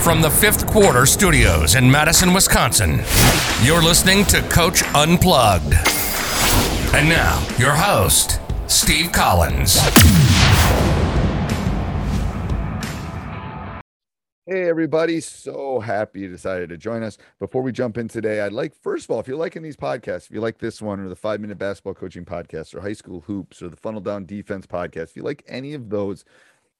From the 5th Quarter Studios in Madison, Wisconsin, you're listening to Coach Unplugged. And now, your host, Steve Collins. Hey, everybody. So happy you decided to join us. Before we jump in today, I'd like, first of all, if you're liking these podcasts, if you like this one or the 5-Minute Basketball Coaching Podcast or High School Hoops or the Funnel Down Defense Podcast, if you like any of those,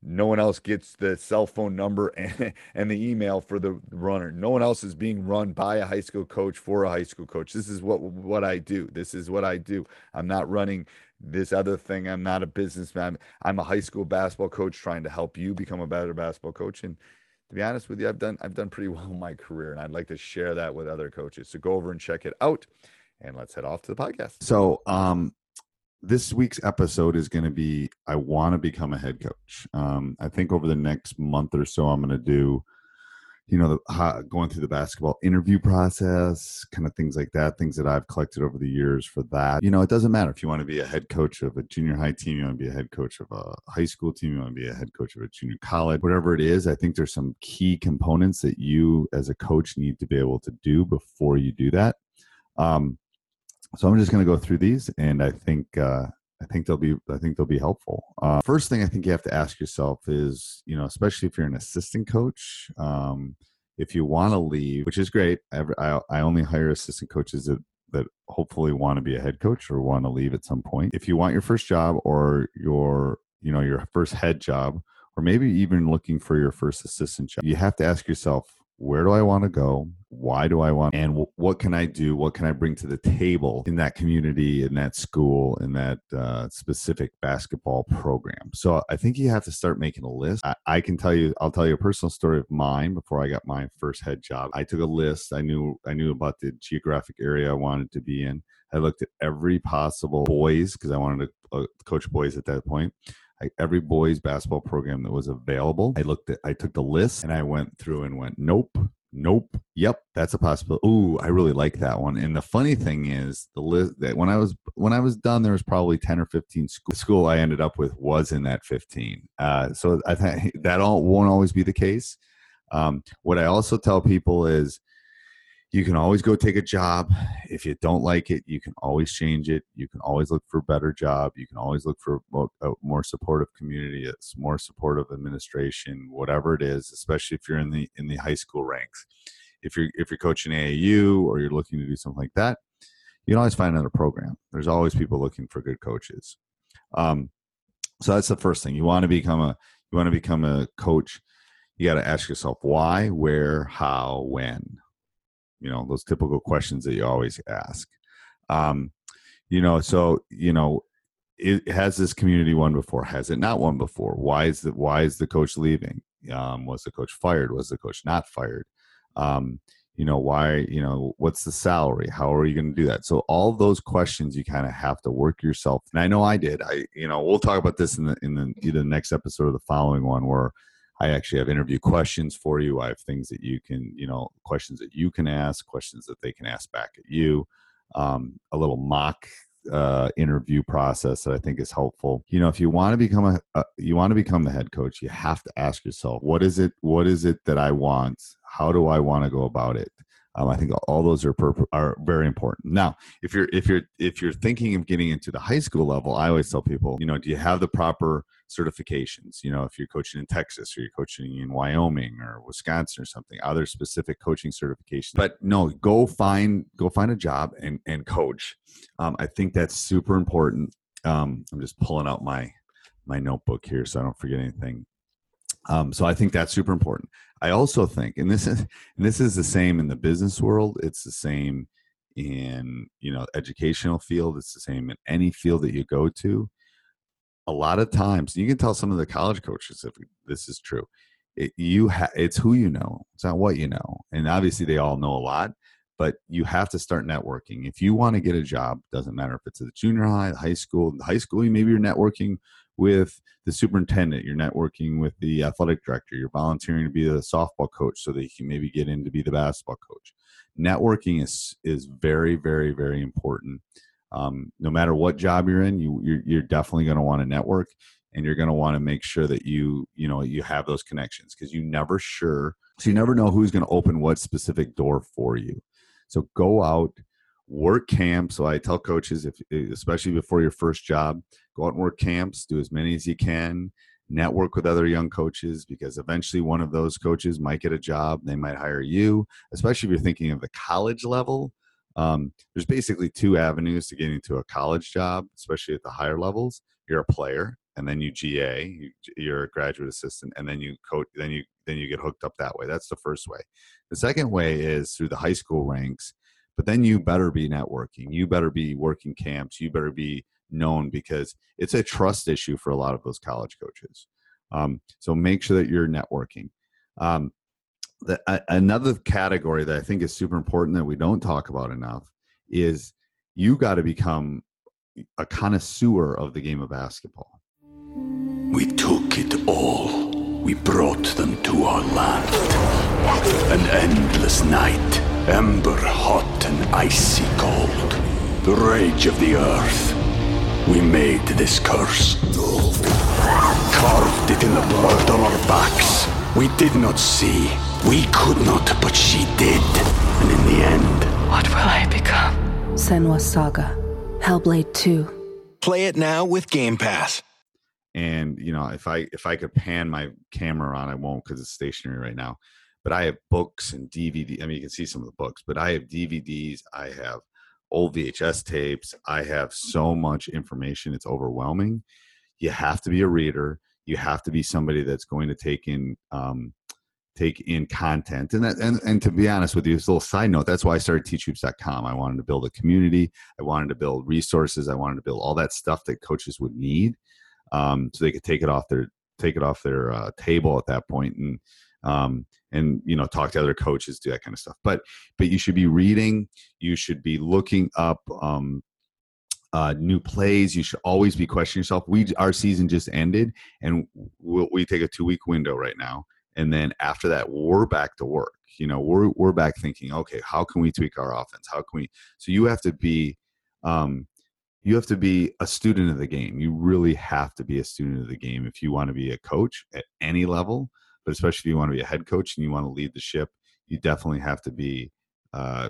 No one else gets the cell phone number and the email for the runner. No one else is being run by a high school coach for a high school coach. This is what I do. This is what I do. I'm not running this other thing. I'm not a businessman. I'm a high school basketball coach trying to help you become a better basketball coach. And to be honest with you, I've done pretty well in my career, and I'd like to share that with other coaches. So go over and check it out, and let's head off to the podcast. So, this week's episode is going to be, I want to become a head coach. I think over the next month or so, I'm going to do, going through the basketball interview process, kind of things like that, things that I've collected over the years for that. It doesn't matter if you want to be a head coach of a junior high team, you want to be a head coach of a high school team, you want to be a head coach of a junior college, whatever it is. I think there's some key components that you as a coach need to be able to do before you do that. So I'm just going to go through these, and I think they'll be helpful. First thing I think you have to ask yourself is, especially if you're an assistant coach, if you want to leave, which is great. I only hire assistant coaches that hopefully want to be a head coach or want to leave at some point. If you want your first job or your first head job, or maybe even looking for your first assistant job, you have to ask yourself, where do I want to go? Why do I want? And what can I do? What can I bring to the table in that community, in that school, in that specific basketball program? So I think you have to start making a list. I'll tell you a personal story of mine before I got my first head job. I took a list. I knew about the geographic area I wanted to be in. I looked at every possible boys because I wanted to coach boys at that point. Every boys basketball program that was available. I took the list and I went through and went, nope, yep, that's a possibility. Ooh, I really like that one. And the funny thing is the list that when I was done, there was probably 10 or 15 school I ended up with was in that 15. So I think that won't always be the case. What I also tell people is, You can always go take a job. If you don't like it, you can always change it. You can always look for a better job. You can always look for a more supportive community, a more supportive administration, whatever it is, especially if you're in the high school ranks. If you're coaching AAU or you're looking to do something like that, you can always find another program. There's always people looking for good coaches. So that's the first thing. You want to become a coach. You got to ask yourself why, where, how, when. You know, those typical questions that you always ask. It has this community won before? Has it not won before? Why is the coach leaving? Was the coach fired? Was the coach not fired? What's the salary? How are you going to do that? So all those questions you kind of have to work yourself. And I know I did. We'll talk about this in either the next episode or the following one, where I actually have interview questions for you. I have things that you can, questions that you can ask, questions that they can ask back at you, a little mock interview process that I think is helpful. If you want to become the head coach, you have to ask yourself, what is it that I want? How do I want to go about it? I think all those are very important. Now, if you're thinking of getting into the high school level, I always tell people, do you have the proper certifications? If you're coaching in Texas or you're coaching in Wyoming or Wisconsin or something, other specific coaching certifications. But no, go find a job and coach. I think that's super important. I'm just pulling out my notebook here so I don't forget anything. So I think that's super important. I also think, and this is the same in the business world. It's the same in, educational field. It's the same in any field that you go to. A lot of times, you can tell some of the college coaches if this is true. It's who you know. It's not what you know. And obviously, they all know a lot, but you have to start networking. If you want to get a job, doesn't matter if it's at the junior high, high school, maybe you're networking with the superintendent, you're networking with the athletic director, you're volunteering to be the softball coach so that you can maybe get in to be the basketball coach. Networking is very, very, very important. No matter what job you're in, you're definitely going to want to network, and you're going to want to make sure that you have those connections, because you never know who's going to open what specific door for you. So go out, work camps. So I tell coaches, especially before your first job, go out and work camps, do as many as you can, network with other young coaches, because eventually one of those coaches might get a job. They might hire you, especially if you're thinking of the college level. There's basically two avenues to getting to a college job, especially at the higher levels. You're a player, and then you GA, you're a graduate assistant, and then you coach, then you get hooked up that way. That's the first way. The second way is through the high school ranks, but then you better be networking. You better be working camps. You better be known, because it's a trust issue for a lot of those college coaches. So make sure that you're networking. Another category that I think is super important that we don't talk about enough is you got to become a connoisseur of the game of basketball. We took it all. We brought them to our land. An endless night, ember hot and icy cold. The rage of the earth. We made this curse. Carved it in the blood on our backs. We did not see. We could not, but she did. And in the end, what will I become? Senua's Saga, Hellblade 2. Play it now with Game Pass. And, if I could pan my camera around, I won't, because it's stationary right now. But I have books and DVD. I mean, you can see some of the books, but I have DVDs. I have old VHS tapes. I have so much information. It's overwhelming. You have to be a reader. You have to be somebody that's going to take in content. And to be honest with you, it's a little side note. That's why I started teachhoops.com. I wanted to build a community. I wanted to build resources. I wanted to build all that stuff that coaches would need, so they could take it off their table at that point, and talk to other coaches, do that kind of stuff. But you should be reading. You should be looking up new plays. You should always be questioning yourself. Our season just ended, and we take a 2-week window right now. And then after that, we're back to work. We're back thinking, okay, how can we tweak our offense? How can we? So you have to be, a student of the game. You really have to be a student of the game if you want to be a coach at any level, but especially if you want to be a head coach and you want to lead the ship, you definitely have to be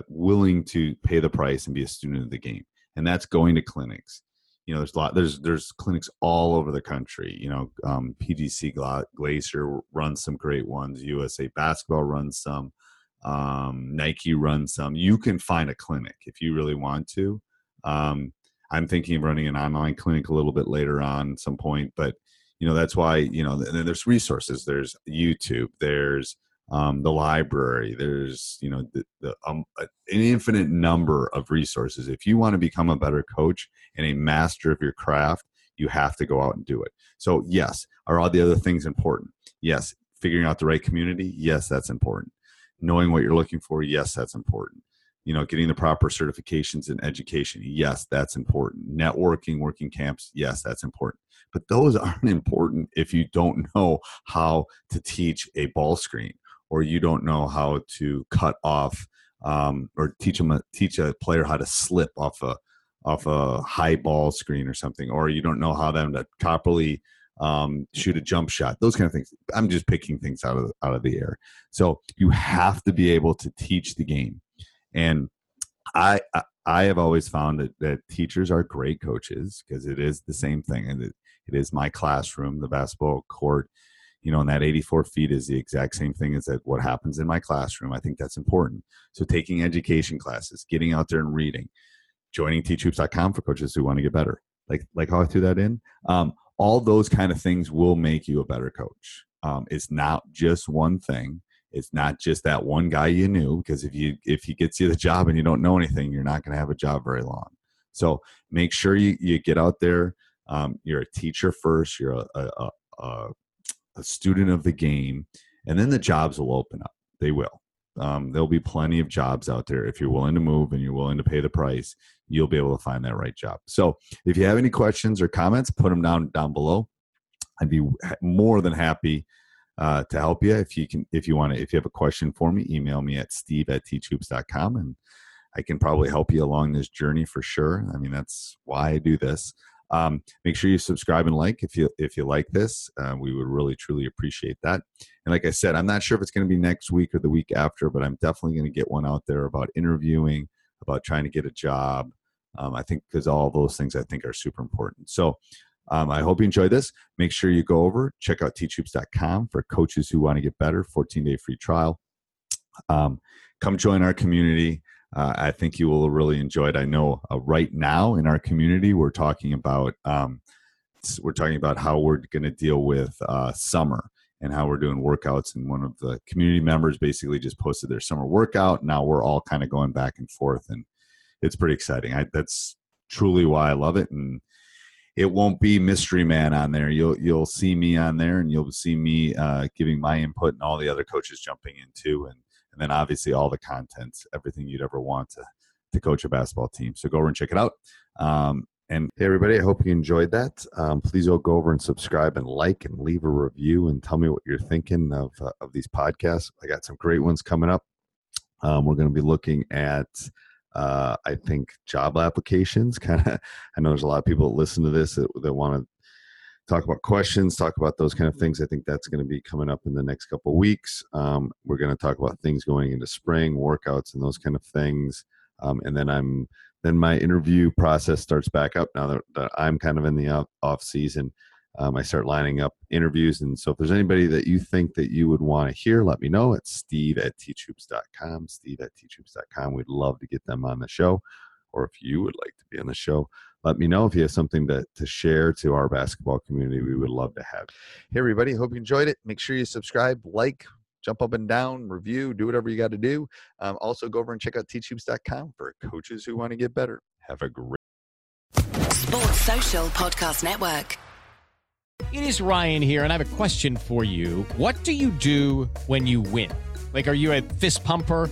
willing to pay the price and be a student of the game. And that's going to clinics. You know, there's clinics all over the country. You know, PGC Glacier runs some great ones. USA Basketball runs some. Nike runs some. You can find a clinic if you really want to. I'm thinking of running an online clinic a little bit later on at some point, but you know, that's why, you know, there's resources, there's YouTube, there's the library, there's, you know, an infinite number of resources. If you want to become a better coach and a master of your craft, you have to go out and do it. So yes, are all the other things important? Yes. Figuring out the right community. Yes, that's important. Knowing what you're looking for. Yes, that's important. You know, getting the proper certifications in education. Yes, that's important. Networking, working camps. Yes, that's important. But those aren't important if you don't know how to teach a ball screen, or you don't know how to cut off or teach a player how to slip off a high ball screen or something, or you don't know how them to properly shoot a jump shot, those kind of things. I'm just picking things out of the air. So you have to be able to teach the game. And I have always found that teachers are great coaches, because it is the same thing. And it is my classroom, the basketball court, you know, and that 84 feet is the exact same thing as that what happens in my classroom. I think that's important. So taking education classes, getting out there and reading, joining teachhoops.com for coaches who want to get better. Like how I threw that in. All those kind of things will make you a better coach. It's not just one thing. It's not just that one guy you knew, because if he gets you the job and you don't know anything, you're not going to have a job very long. So make sure you get out there. You're a teacher first. You're a student of the game, and then the jobs will open up. They will. There'll be plenty of jobs out there. If you're willing to move and you're willing to pay the price, you'll be able to find that right job. So if you have any questions or comments, put them down below. I'd be more than happy to help you. If you have a question for me, email me at steve@teachhoops.com, and I can probably help you along this journey for sure. I mean, that's why I do this. Make sure you subscribe and like if you like this. We would really truly appreciate that. And like I said, I'm not sure if it's going to be next week or the week after, but I'm definitely going to get one out there about interviewing, about trying to get a job. I think because all those things I think are super important. So I hope you enjoyed this. Make sure you go over, check out teachhoops.com for coaches who want to get better, 14-day free trial. Come join our community. I think you will really enjoy it. I know right now in our community, we're talking about how we're going to deal with summer and how we're doing workouts. And one of the community members basically just posted their summer workout. Now we're all kind of going back and forth, and it's pretty exciting. That's truly why I love it. And it won't be mystery man on there. You'll see me on there, and you'll see me giving my input, and all the other coaches jumping in too. And then obviously all the content, everything you'd ever want to coach a basketball team. So go over and check it out. And hey, everybody, I hope you enjoyed that. Please go over and subscribe and like and leave a review and tell me what you're thinking of these podcasts. I got some great ones coming up. We're going to be looking at, I think, job applications. I know there's a lot of people that listen to this that want to talk about questions, talk about those kind of things. I think that's going to be coming up in the next couple of weeks. We're going to talk about things going into spring, workouts and those kind of things. And then my interview process starts back up now that I'm kind of in the off season. I start lining up interviews. And so if there's anybody that you think that you would want to hear, let me know. It's steve@teachhoops.com, steve@teachhoops.com. We'd love to get them on the show. Or if you would like to be on the show, let me know if you have something to share to our basketball community. We would love to have you. Hey, everybody, hope you enjoyed it. Make sure you subscribe, like, jump up and down, review, do whatever you got to do. Also, go over and check out teachhoops.com for coaches who want to get better. Have a great Sports Social Podcast Network. It is Ryan here, and I have a question for you. What do you do when you win? Like, are you a fist pumper,